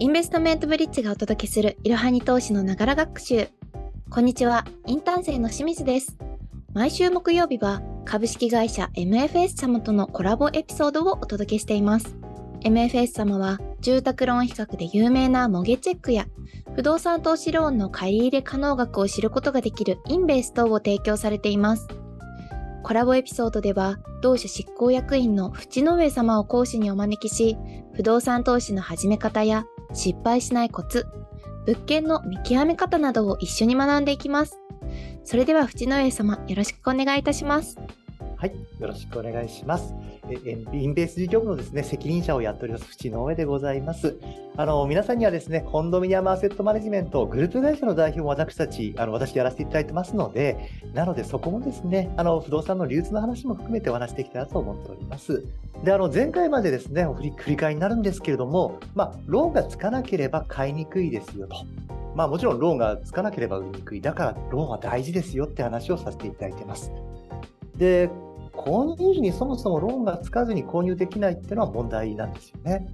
インベストメントブリッジがお届けするいろはに投資のながら学習。こんにちは、インターン生の清水です。毎週木曜日は株式会社 MFS 様とのコラボエピソードをお届けしています。MFS 様は住宅ローン比較で有名なモゲチェックや不動産投資ローンの借り入れ可能額を知ることができるINVASE等を提供されています。コラボエピソードでは同社執行役員の淵野上様を講師にお招きし、不動産投資の始め方や失敗しないコツ、物件の見極め方などを一緒に学んでいきます。それでは淵野上様、よろしくお願いいたします。はい、よろしくお願いします。INVASE事業部のですね、責任者をやっております淵野上でございます。皆さんにはですね、コンドミニアムアセットマネジメントグループ会社の代表も私やらせていただいてますので、なのでそこもですね、不動産の流通の話も含めてお話していきたいなと思っております。で、前回までですね、振り返りになるんですけれども、ローンがつかなければ買いにくいですよと。もちろんローンがつかなければ売りにくい。だからローンは大事ですよって話をさせていただいてます。で、購入時にそもそもローンがつかずに購入できないっていうのは問題なんですよね。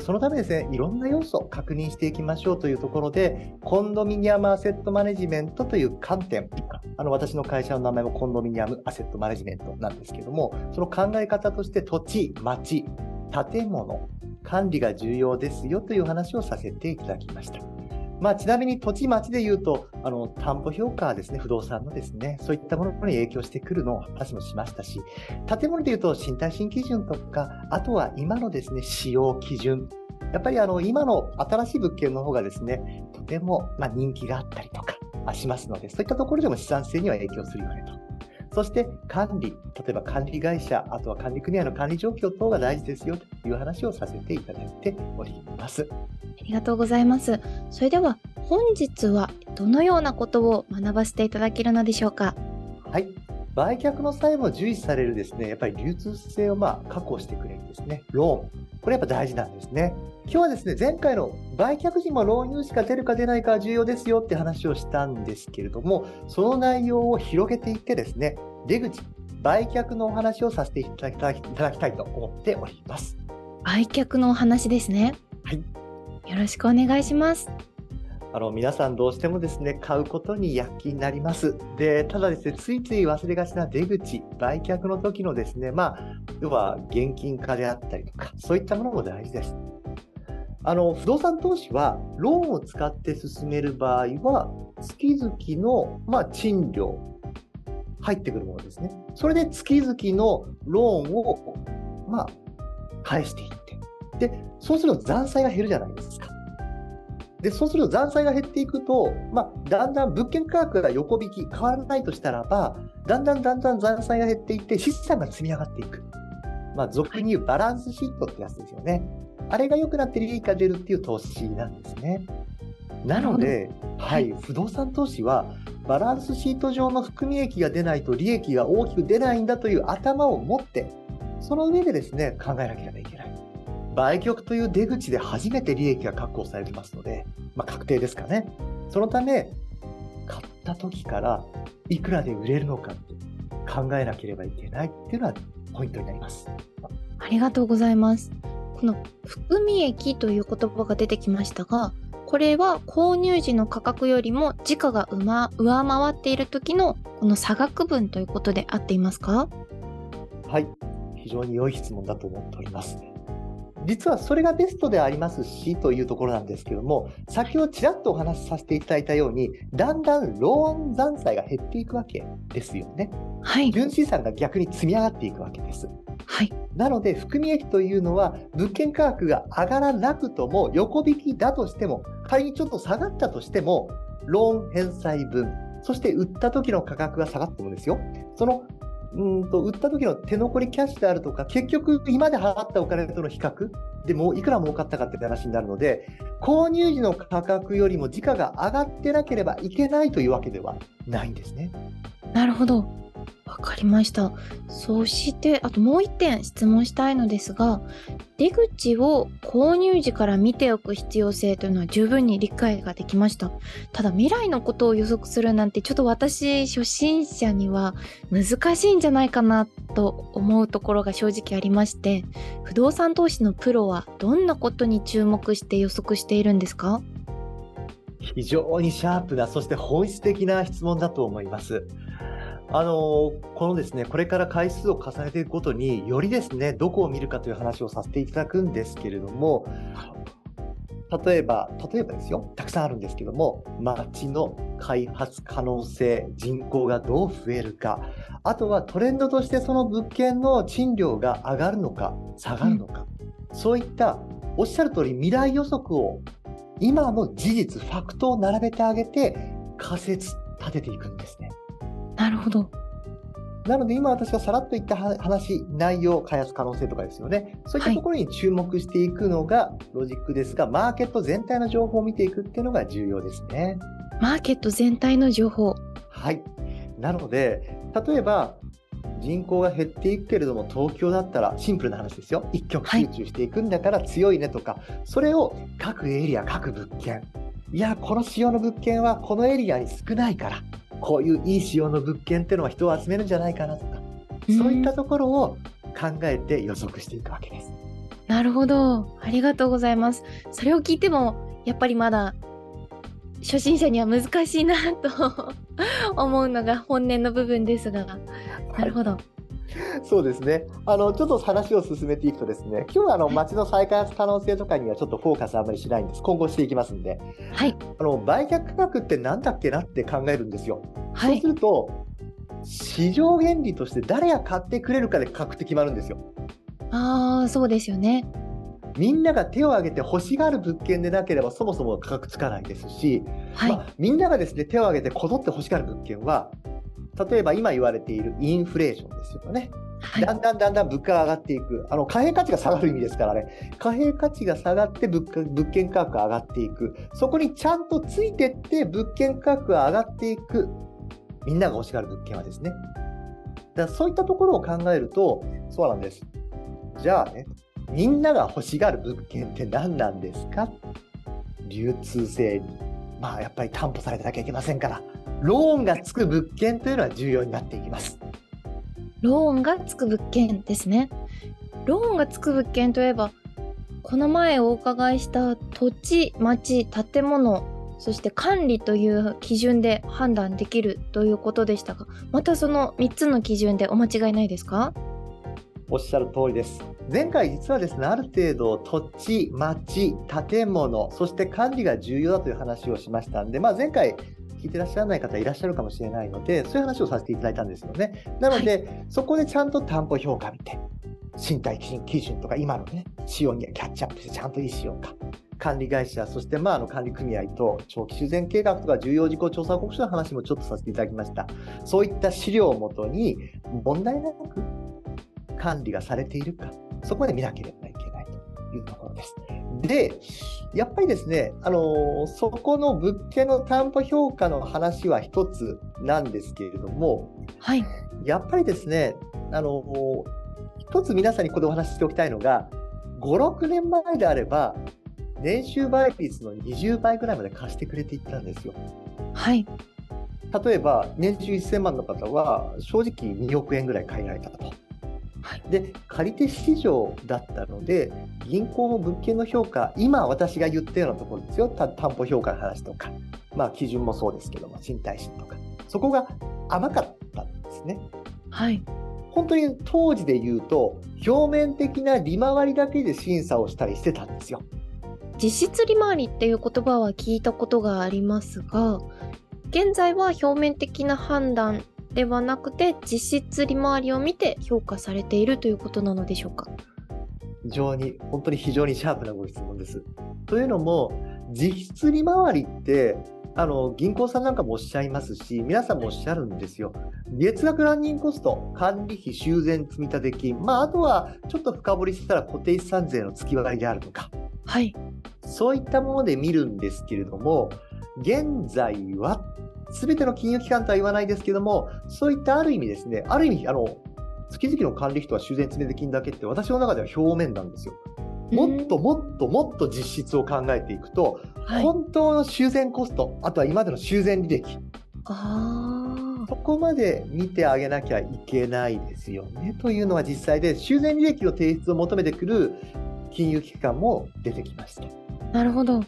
そのためですね、いろんな要素を確認していきましょうというところで、コンドミニアムアセットマネジメントという観点、私の会社の名前もコンドミニアムアセットマネジメントなんですけども、その考え方として土地、町、建物、管理が重要ですよという話をさせていただきました。ちなみに土地町でいうと、担保評価ですね、不動産のですね、そういったものに影響してくるのを話もしましたし、建物でいうと新耐震基準とか、あとは今のですね、使用基準。やっぱり今の新しい物件の方がですね、とても人気があったりとかしますので、そういったところでも資産性には影響するよねと。そして管理、例えば管理会社、あとは管理組合の管理状況等が大事ですよという話をさせていただいております。ありがとうございます。それでは本日はどのようなことを学ばせていただけるのでしょうか。はい。売却の際も重視されるですね、やっぱり流通性を確保してくれるですね、ローン。これやっぱ大事なんですね。今日はですね、前回の売却時もローン融資が出るか出ないかは重要ですよって話をしたんですけれども、その内容を広げていってですね、出口、売却のお話をさせていただきたいと思っております。売却のお話ですね。はい。よろしくお願いします。皆さんどうしてもですね、買うことに躍起になります。で、ただですね、ついつい忘れがちな出口、売却の時のですね、要は現金化であったりとか、そういったものも大事です。不動産投資はローンを使って進める場合は、月々の賃料入ってくるものですね。それで月々のローンを返していって、で、そうすると残債が減るじゃないですか。で、そうすると残債が減っていくと、だんだん物件価格が横引き、変わらないとしたらば、だんだん残債が減っていって、資産が積み上がっていく。俗に言うバランスシートってやつですよね。あれが良くなって利益が出るっていう投資なんですね。なので、はい、不動産投資は、バランスシート上の含み益が出ないと利益が大きく出ないんだという頭を持って、その上でですね、考えなければいけない。売却という出口で初めて利益が確保されてますので、確定ですかね。そのため、買った時からいくらで売れるのかって考えなければいけないっていうのはポイントになります。ありがとうございます。この含み益という言葉が出てきましたが、これは購入時の価格よりも時価が上回っている時のこの差額分ということで合っていますか？はい、非常に良い質問だと思っております。実はそれがベストではありますしというところなんですけども、先をちらっとお話しさせていただいたように、だんだんローン残債が減っていくわけですよね。はい。純資産が逆に積み上がっていくわけです。はい。なので、含み益というのは、物件価格が上がらなくとも、横引きだとしても、仮にちょっと下がったとしても、ローン返済分、そして売った時の価格が下がってもですよ。その売った時の手残りキャッシュであるとか、結局今まで払ったお金との比較でもいくら儲かったかって話になるので、購入時の価格よりも時価が上がってなければいけないというわけではないんですね。なるほど。わかりました。そしてあともう一点質問したいのですが、出口を購入時から見ておく必要性というのは十分に理解ができました。ただ未来のことを予測するなんてちょっと私初心者には難しいんじゃないかなと思うところが正直ありまして、不動産投資のプロはどんなことに注目して予測しているんですか？非常にシャープな、そして本質的な質問だと思います。このですね、これから回数を重ねていくごとによりですね、どこを見るかという話をさせていただくんですけれども、例えばですよ、たくさんあるんですけども、街の開発可能性、人口がどう増えるか、あとはトレンドとしてその物件の賃料が上がるのか下がるのか、そういったおっしゃる通り未来予測を今の事実、ファクトを並べてあげて仮説立てていくんですね。なるほど。なので今私がさらっと言った話、内容、開発可能性とかですよね。そういったところに注目していくのがロジックですが、はい、マーケット全体の情報を見ていくっていうのが重要ですね。マーケット全体の情報。はい。なので、例えば人口が減っていくけれども、東京だったらシンプルな話ですよ、一極集中していくんだから強いねとか、はい、それを各エリア、各物件、いやこの仕様の物件はこのエリアに少ないから、こういういい仕様の物件っていうのは人を集めるんじゃないかなとか、そういったところを考えて予測していくわけです。なるほど、ありがとうございます。それを聞いてもやっぱりまだ初心者には難しいなと思うのが本音の部分ですが、なるほど、はい、そうですね。ちょっと話を進めていくとですね、今日は町の再開発可能性とかにはちょっとフォーカスあんまりしないんです。今後していきますんで、はい、売却価格ってなんだっけなって考えるんですよ、はい、そうすると市場原理として誰が買ってくれるかで価格って決まるんですよ。ああ、そうですよね。みんなが手を挙げて欲しがる物件でなければそもそも価格つかないですし、はい、みんながですね、手を挙げてこぞって欲しがる物件は、例えば今言われているインフレーションですよね、はい、だんだん物価が上がっていく、貨幣価値が下がる意味ですからね、貨幣価値が下がって物件価格が上がっていく、そこにちゃんとついてって物件価格が上がっていく、みんなが欲しがる物件はですね、だからそういったところを考えると、そうなんです、じゃあね、みんなが欲しがる物件って何なんですか？流通性に、やっぱり担保されてなきゃいけませんから、ローンがつく物件というのは重要になっていきます。ローンがつく物件ですね。ローンがつく物件といえば、この前お伺いした土地、町、建物、そして管理という基準で判断できるということでしたが、またその3つの基準でお間違いないですか？おっしゃる通りです。前回実はですね、ある程度土地、町、建物、そして管理が重要だという話をしましたんで、前回聞いてらっしゃらない方いらっしゃるかもしれないので、そういう話をさせていただいたんですよね。なので、はい、そこでちゃんと担保評価見て、身体基準とか今のね、仕様にキャッチアップしてちゃんといい仕様か。管理会社、そして管理組合と長期修繕計画とか重要事項調査報告書の話もちょっとさせていただきました。そういった資料をもとに問題なく管理がされているか、そこまで見なければいけないというところです。で、やっぱりですね、そこの物件の担保評価の話は一つなんですけれども、はい、やっぱりですね、一つ皆さんにここでお話ししておきたいのが、5、6年前であれば、年収倍率の20倍ぐらいまで貸してくれていったんですよ。はい。例えば、年収1000万の方は、正直2億円ぐらい借りられたと。で、借り手市場だったので、銀行の物件の評価、今私が言ったようなところですよ、担保評価の話とか、基準もそうですけども、賃貸審とか、そこが甘かったんですね。はい。本当に当時で言うと、表面的な利回りだけで審査をしたりしてたんですよ。実質利回りっていう言葉は聞いたことがありますが、現在は表面的な判断ではなくて実質利回りを見て評価されているということなのでしょうか。非常にシャープなご質問です。というのも、実質利回りって銀行さんなんかもおっしゃいますし、皆さんもおっしゃるんですよ。月額ランニングコスト、管理費、修繕積立金、あとはちょっと深掘りしたら固定資産税の月割りであるとか、はい、そういったもので見るんですけれども、現在は全ての金融機関とは言わないですけども、そういったある意味ですね、ある意味月々の管理費とは修繕積立金だけって私の中では表面なんですよ。もっともっともっと実質を考えていくと、本当の修繕コスト、あとは今までの修繕履歴、そこまで見てあげなきゃいけないですよね。というのは実際で修繕履歴の提出を求めてくる金融機関も出てきました。なるほど。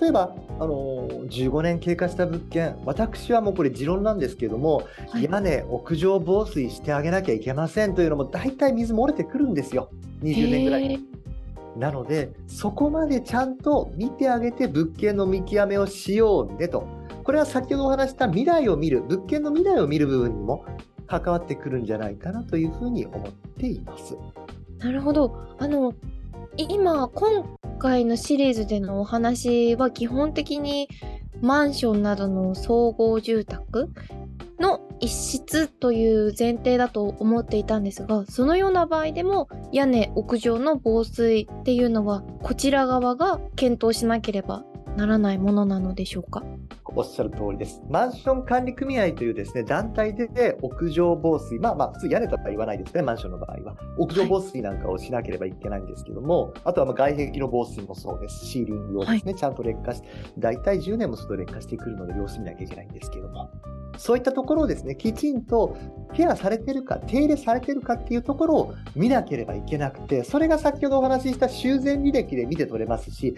例えば15年経過した物件、私はもうこれ持論なんですけども、屋根屋上防水してあげなきゃいけませんというのも大体水漏れてくるんですよ、20年ぐらいに。なのでそこまでちゃんと見てあげて物件の見極めをしようねと。これは先ほどお話した未来を見る、物件の未来を見る部分にも関わってくるんじゃないかなというふうに思っています。なるほど。今回のシリーズでのお話は基本的にマンションなどの総合住宅の一室という前提だと思っていたんですが、そのような場合でも屋根屋上の防水っていうのはこちら側が検討しなければならないものなのでしょうか。おっしゃる通りです。マンション管理組合というですね、団体で屋上防水、普通屋根とか言わないですね、マンションの場合は屋上防水なんかをしなければいけないんですけども、あとは外壁の防水もそうです。シーリングをですね、ちゃんと劣化して、だいたい10年もすると劣化してくるので様子見なきゃいけないんですけども、そういったところをですね、きちんとケアされてるか手入れされてるかっていうところを見なければいけなくて、それが先ほどお話しした修繕履歴で見て取れますし、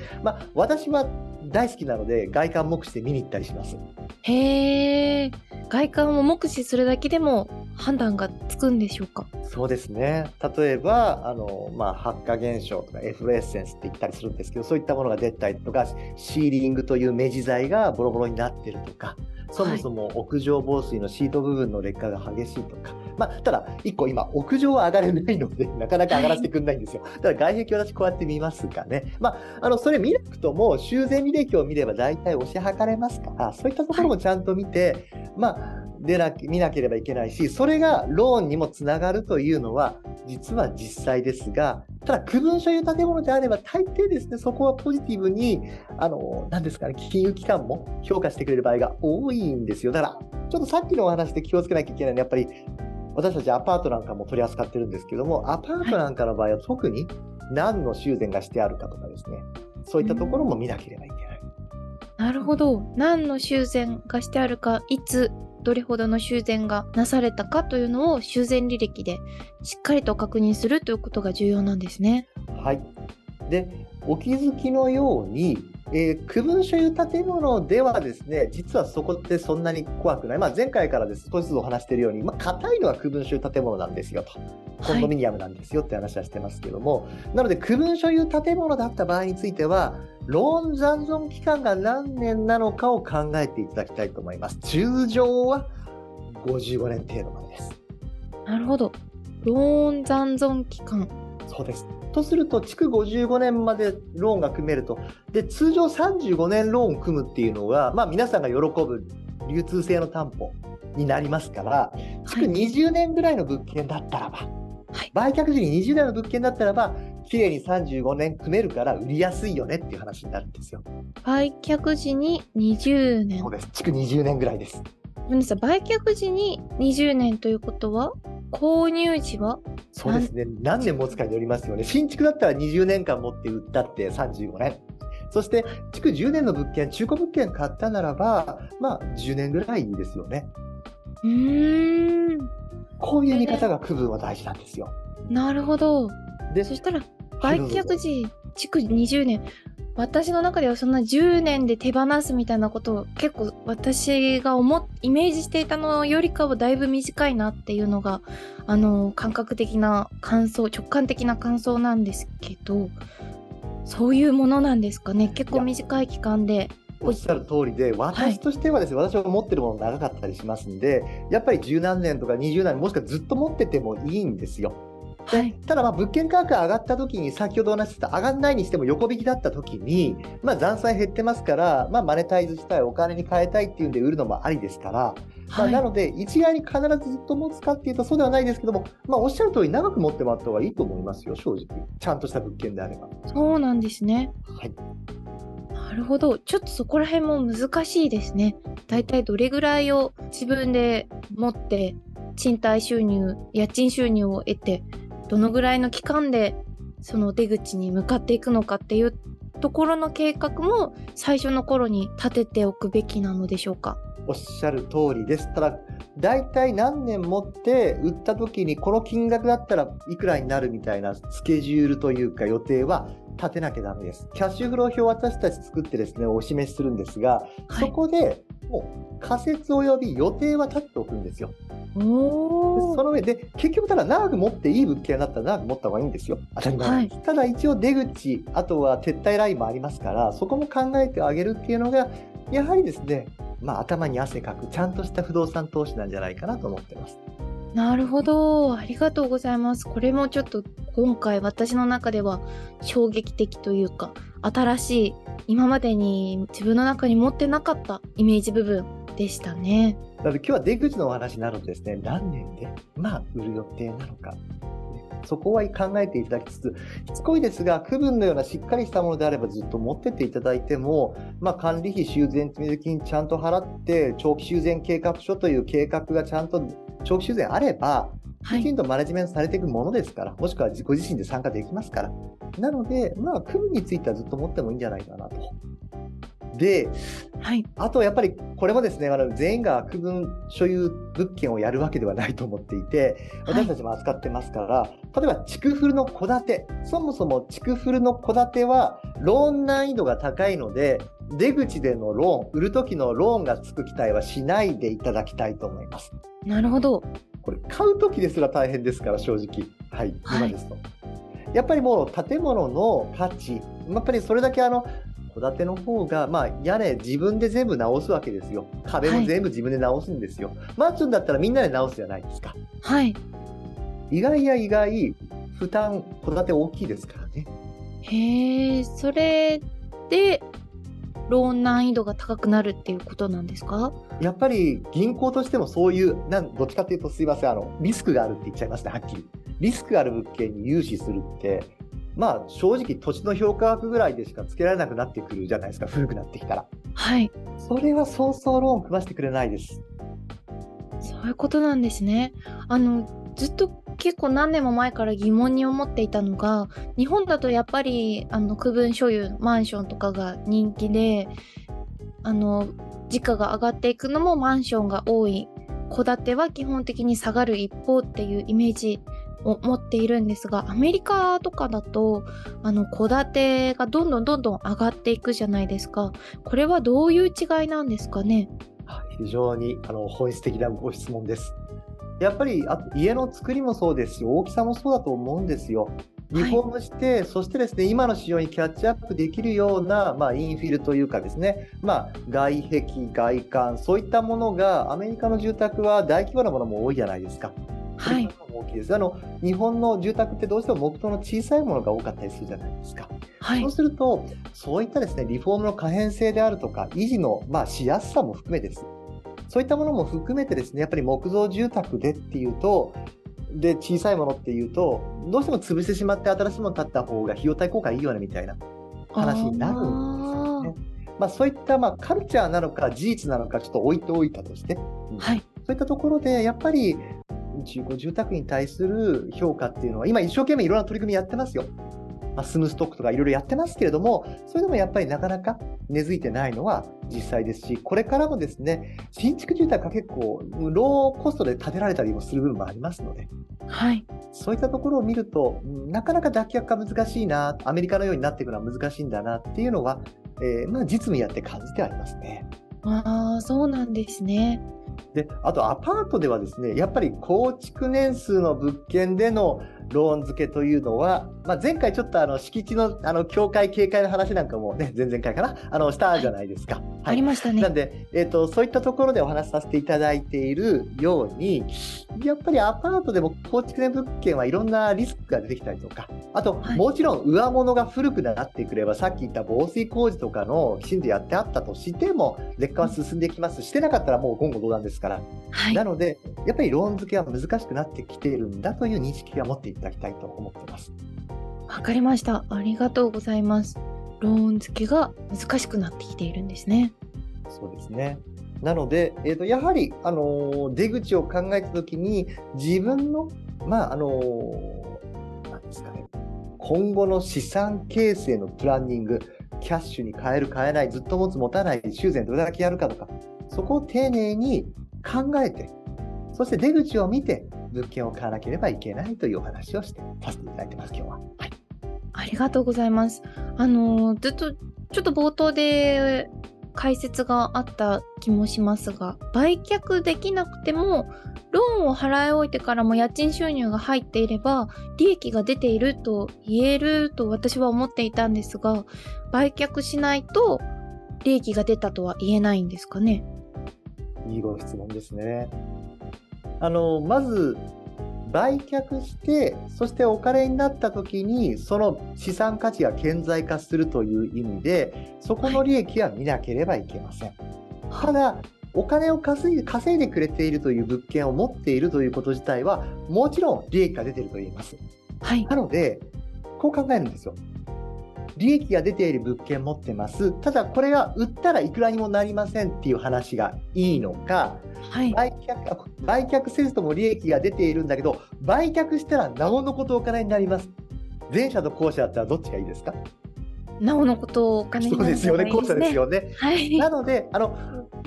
私は大好きなので外観目視で見に行ったりします。へー、外観を目視するだけでも判断がつくんでしょうか。そうですね。例えば発火現象とかエフロエッセンスって言ったりするんですけど、そういったものが出たりとか、シーリングという目地材がボロボロになってるとか、そもそも屋上防水のシート部分の劣化が激しいとか、ただ1個今屋上は上がれないのでなかなか上がらせてくれないんですよ。ただ外壁を私こうやって見ますかね、それ見なくとも修繕履歴を見れば大体推し量れますから、そういったところもちゃんと見て、見なければいけないし、それがローンにもつながるというのは実は実際ですが、ただ区分所有建物であれば大抵ですね、そこはポジティブに金融機関も評価してくれる場合が多いんですよ。だからちょっとさっきのお話で気をつけなきゃいけないのは、やっぱり私たちアパートなんかも取り扱ってるんですけども、アパートなんかの場合は特に何の修繕がしてあるかとかですね、そういったところも見なければいけない。なるほど。何の修繕がしてあるか、いつどれほどの修繕がなされたかというのを修繕履歴でしっかりと確認するということが重要なんですね。はい。で、お気づきのように、区分所有建物ではですね、実はそこってそんなに怖くない。前回からです少しずつお話しているように、硬いのは区分所有建物なんですよと、コンドミニアムなんですよって話はしてますけども、なので区分所有建物だった場合については、ローン残存期間が何年なのかを考えていただきたいと思います。通常は55年程度までです。なるほど。ローン残存期間、そうです。とすると築55年までローンが組めると。で、通常35年ローン組むっていうのが、皆さんが喜ぶ流通性の担保になりますから、築20年ぐらいの物件だったらば、売却時に20年の物件だったらばきれいに35年組めるから売りやすいよねっていう話になるんですよ。売却時に20年、そうです。築20年ぐらいです。売却時に20年ということは、購入時は、そうですね、何年持つかによりますよね。新築だったら20年間持って売ったって35年、そして築10年の物件、中古物件買ったならば10年ぐらいですよね。こういう見方が区分は大事なんですよ。なるほど。でそしたら売却時、築20年、私の中ではそんな10年で手放すみたいなことを、結構私がイメージしていたのよりかはだいぶ短いなっていうのが感覚的な感想、直感的な感想なんですけど、そういうものなんですかね。結構短い期間で。おっしゃる通りで、私としてはですね、私は持ってるもの長かったりしますんで、やっぱり十何年とか20年もしくはずっと持っててもいいんですよ。ただ物件価格が上がった時に、先ほどお話しした上がんないにしても横引きだった時に、残債減ってますから、マネタイズしたい、お金に換えたいっていうんで売るのもありですから、なので一概に必ずずっと持つかっていうとそうではないですけども、おっしゃる通り長く持ってもらった方がいいと思いますよ、正直。ちゃんとした物件であれば。そうなんですね。はい。なるほど。ちょっとそこら辺も難しいですね。だいたいどれぐらいを自分で持って賃貸収入、家賃収入を得て、どのぐらいの期間でその出口に向かっていくのかっていうところの計画も最初の頃に立てておくべきなのでしょうか。おっしゃる通りです。ただだいたい何年持って売った時にこの金額だったらいくらになるみたいなスケジュールというか予定は立てなきゃダメです。キャッシュフロー表を私たち作ってですねお示しするんですが、はい、そこでもう仮説および予定は立っておくんですよ。お、その上で結局ただ長く持っていい物件だったら長く持った方がいいんですよ。当たり前、はい、ただ一応出口、あとは撤退ラインもありますから、そこも考えてあげるっていうのがやはりですね、頭に汗かくちゃんとした不動産投資なんじゃないかなと思ってます。なるほど、ありがとうございます。これもちょっと今回私の中では衝撃的というか、新しい、今までに自分の中に持ってなかったイメージ部分でしたね。なので今日は出口のお話なのでですね、何年で売る予定なのか、そこは考えていただきつつ、しつこいですが区分のようなしっかりしたものであればずっと持ってっていただいても、管理費修繕積立金ちゃんと払って、長期修繕計画書という計画がちゃんと長期修繕あればきちんとマネジメントされていくものですから、はい、もしくはご自身で参加できますから。なので区分についてはずっと持ってもいいんじゃないかなと。で、はい、あとやっぱりこれもですね、全員が区分所有物件をやるわけではないと思っていて、私たちも扱ってますから、はい、例えば築古の戸建て、そもそも築古の戸建てはローン難易度が高いので、出口でのローン、売る時のローンがつく期待はしないでいただきたいと思います。なるほど。これ買う時ですら大変ですから正直、はい、今ですと、はい、やっぱりもう建物の価値、やっぱりそれだけ戸建ての方が、屋根自分で全部直すわけですよ。壁も全部自分で直すんですよ、はい、マンションだったらみんなで直すじゃないですか。はい、意外や意外負担戸建て大きいですからね。へえ、それでローン難易度が高くなるっていうことなんですか。やっぱり銀行としてもそういう、どっちかというとすいません、リスクがあるって言っちゃいますね、はっきり。リスクある物件に融資するって正直土地の評価額ぐらいでしかつけられなくなってくるじゃないですか、古くなってきたら。はい、それはそうそうローン組ませてくれないです。そういうことなんですね。ずっと結構何年も前から疑問に思っていたのが、日本だとやっぱり区分所有マンションとかが人気で、時価が上がっていくのもマンションが多い、戸建ては基本的に下がる一方っていうイメージを持っているんですが、アメリカとかだと戸建てがどんどん上がっていくじゃないですか。これはどういう違いなんですかね。非常に本質的なご質問です。やっぱり家の作りもそうですし、大きさもそうだと思うんですよ。リフォームして、はい、そしてですね、今の市場にキャッチアップできるような、インフィルというかですね、外壁、外観、そういったものが、アメリカの住宅は大規模なものも多いじゃないですか。はい。大きいです。日本の住宅ってどうしても木造の小さいものが多かったりするじゃないですか。はい、そうすると、そういったですね、リフォームの可変性であるとか、維持の、しやすさも含めです。そういったものも含めてですね、やっぱり木造住宅でっていうと、で小さいものっていうとどうしても潰してしまって新しいもの建った方が費用対効果いいよねみたいな話になるんですよね。そういったカルチャーなのか事実なのかちょっと置いておいたとして、はい、そういったところでやっぱり中古住宅に対する評価っていうのは今一生懸命いろんな取り組みやってますよ。住むストックとかいろいろやってますけれども、それでもやっぱりなかなか根付いてないのは実際ですし、これからもですね、新築住宅が結構ローコストで建てられたりもする部分もありますので、はい、そういったところを見るとなかなか脱却が難しいな、アメリカのようになっていくのは難しいんだなっていうのは、実務やって感じてありますね。ああ、そうなんですね。で、あとアパートではですね、やっぱり構築年数の物件でのローン付けというのは、前回ちょっと敷地の境界警戒の話なんかもね、前々回かなしたじゃないですか、はいはい、ありましたね。なんで、そういったところでお話しさせていただいているように、やっぱりアパートでも構築年物件はいろんなリスクが出てきたりとか、あと、はい、もちろん上物が古くなってくればさっき言った防水工事とかのきちんとやってあったとしても劣化は進んでいきます、してなかったらもう言語道断ですから、はい、なのでやっぱりローン付けは難しくなってきているんだという認識は持っていただきたいと思ってます。わかりました。ありがとうございます。ローン付けが難しくなってきているんですね。そうですね。なので、やはり、出口を考えたときに自分の、なんですかね、今後の資産形成のプランニング、キャッシュに変える変えない、ずっと持つ持たない、修繕どれだけやるかとか、そこを丁寧に考えて、そして出口を見て物件を買わなければいけないというお話をしてさせていただいてます、今日は。はい、ありがとうございます。ずっとちょっと冒頭で解説があった気もしますが、売却できなくてもローンを払い終えてからも家賃収入が入っていれば利益が出ていると言えると私は思っていたんですが、売却しないと利益が出たとは言えないんですかね。いいご質問ですね。まず売却して、そしてお金になった時にその資産価値が顕在化するという意味で、そこの利益は見なければいけません。はい、ただお金を稼いでくれているという物件を持っているということ自体はもちろん利益が出ていると言えます。はい、なのでこう考えるんですよ。利益が出ている物件持ってます。ただこれは売ったらいくらにもなりませんっていう話がいいのか、はい、売却せずとも利益が出ているんだけど売却したらなおのことお金になります。前者と後者だったらどっちがいいですか？なおのことお金になるのがいいですね。そうですよね、後者ですよね。はい、なので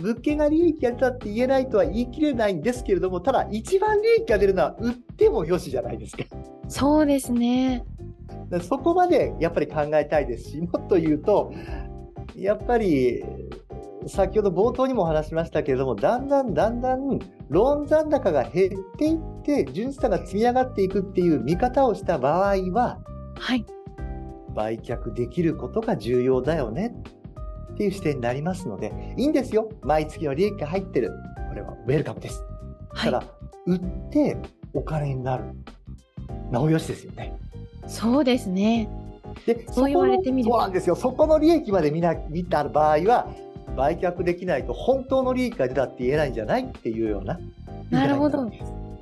物件が利益が出たって言えないとは言い切れないんですけれども、ただ一番利益が出るのは売ってもよしじゃないですか。そうですね。そこまでやっぱり考えたいですし、もっと言うとやっぱり先ほど冒頭にもお話しましたけれども、だんだんローン残高が減っていって純資産が積み上がっていくっていう見方をした場合は、はい、売却できることが重要だよねっていう視点になりますので、いいんですよ、毎月の利益が入ってる、これはウェルカムです。はい、ただ売ってお金になる、なおよしですよね。そうですね。で、そう言われてみるとそうなんですよ。そこの利益まで見た場合は売却できないと本当の利益が出たって言えないんじゃないっていうような。なるほど。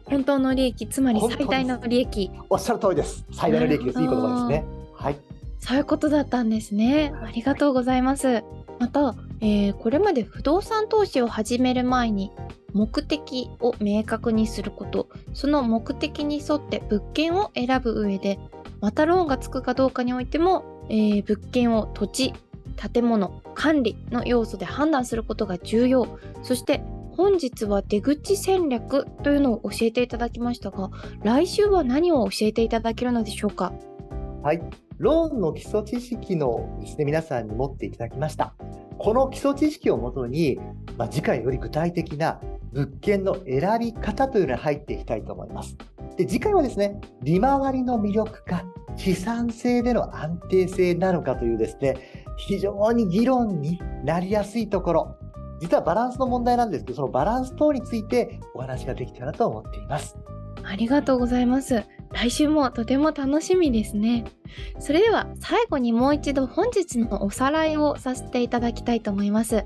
本当の利益、つまり最大の利益。おっしゃる通りです。最大の利益です。いい言葉ですね。はい。そういうことだったんですね。ありがとうございます。また、これまで不動産投資を始める前に目的を明確にすること、その目的に沿って物件を選ぶ上で、またローンがつくかどうかにおいても、物件を土地、建物、管理の要素で判断することが重要。そして本日は出口戦略というのを教えていただきましたが、来週は何を教えていただけるのでしょうか？はい、ローンの基礎知識のですね、皆さんに持っていただきました。この基礎知識をもとに、次回より具体的な物件の選び方というのに入っていきたいと思います。で、次回はですね、利回りの魅力か資産性での安定性なのかというですね、非常に議論になりやすいところ、実はバランスの問題なんですけど、そのバランス等についてお話ができたらと思っています。ありがとうございます。来週もとても楽しみですね。それでは最後にもう一度本日のおさらいをさせていただきたいと思います。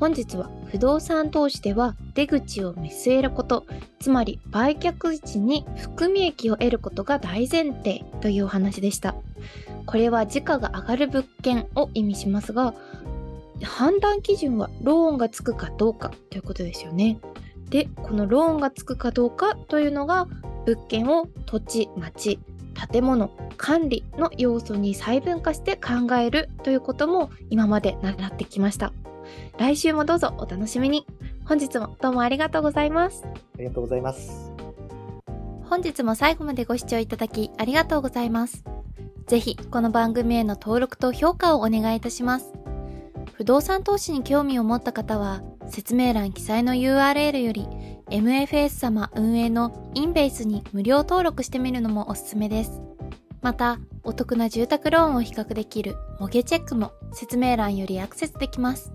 本日は不動産投資では出口を見据えること、つまり売却時に含み益を得ることが大前提というお話でした。これは時価が上がる物件を意味しますが、判断基準はローンがつくかどうかということですよね。で、このローンがつくかどうかというのが物件を土地、町、建物、管理の要素に細分化して考えるということも今まで習ってきました。来週もどうぞお楽しみに。本日もどうもありがとうございます。ありがとうございます。本日も最後までご視聴いただきありがとうございます。ぜひこの番組への登録と評価をお願いいたします。不動産投資に興味を持った方は説明欄記載の URL より MFS 様運営のINVASEに無料登録してみるのもおすすめです。またお得な住宅ローンを比較できるモゲチェックも説明欄よりアクセスできます。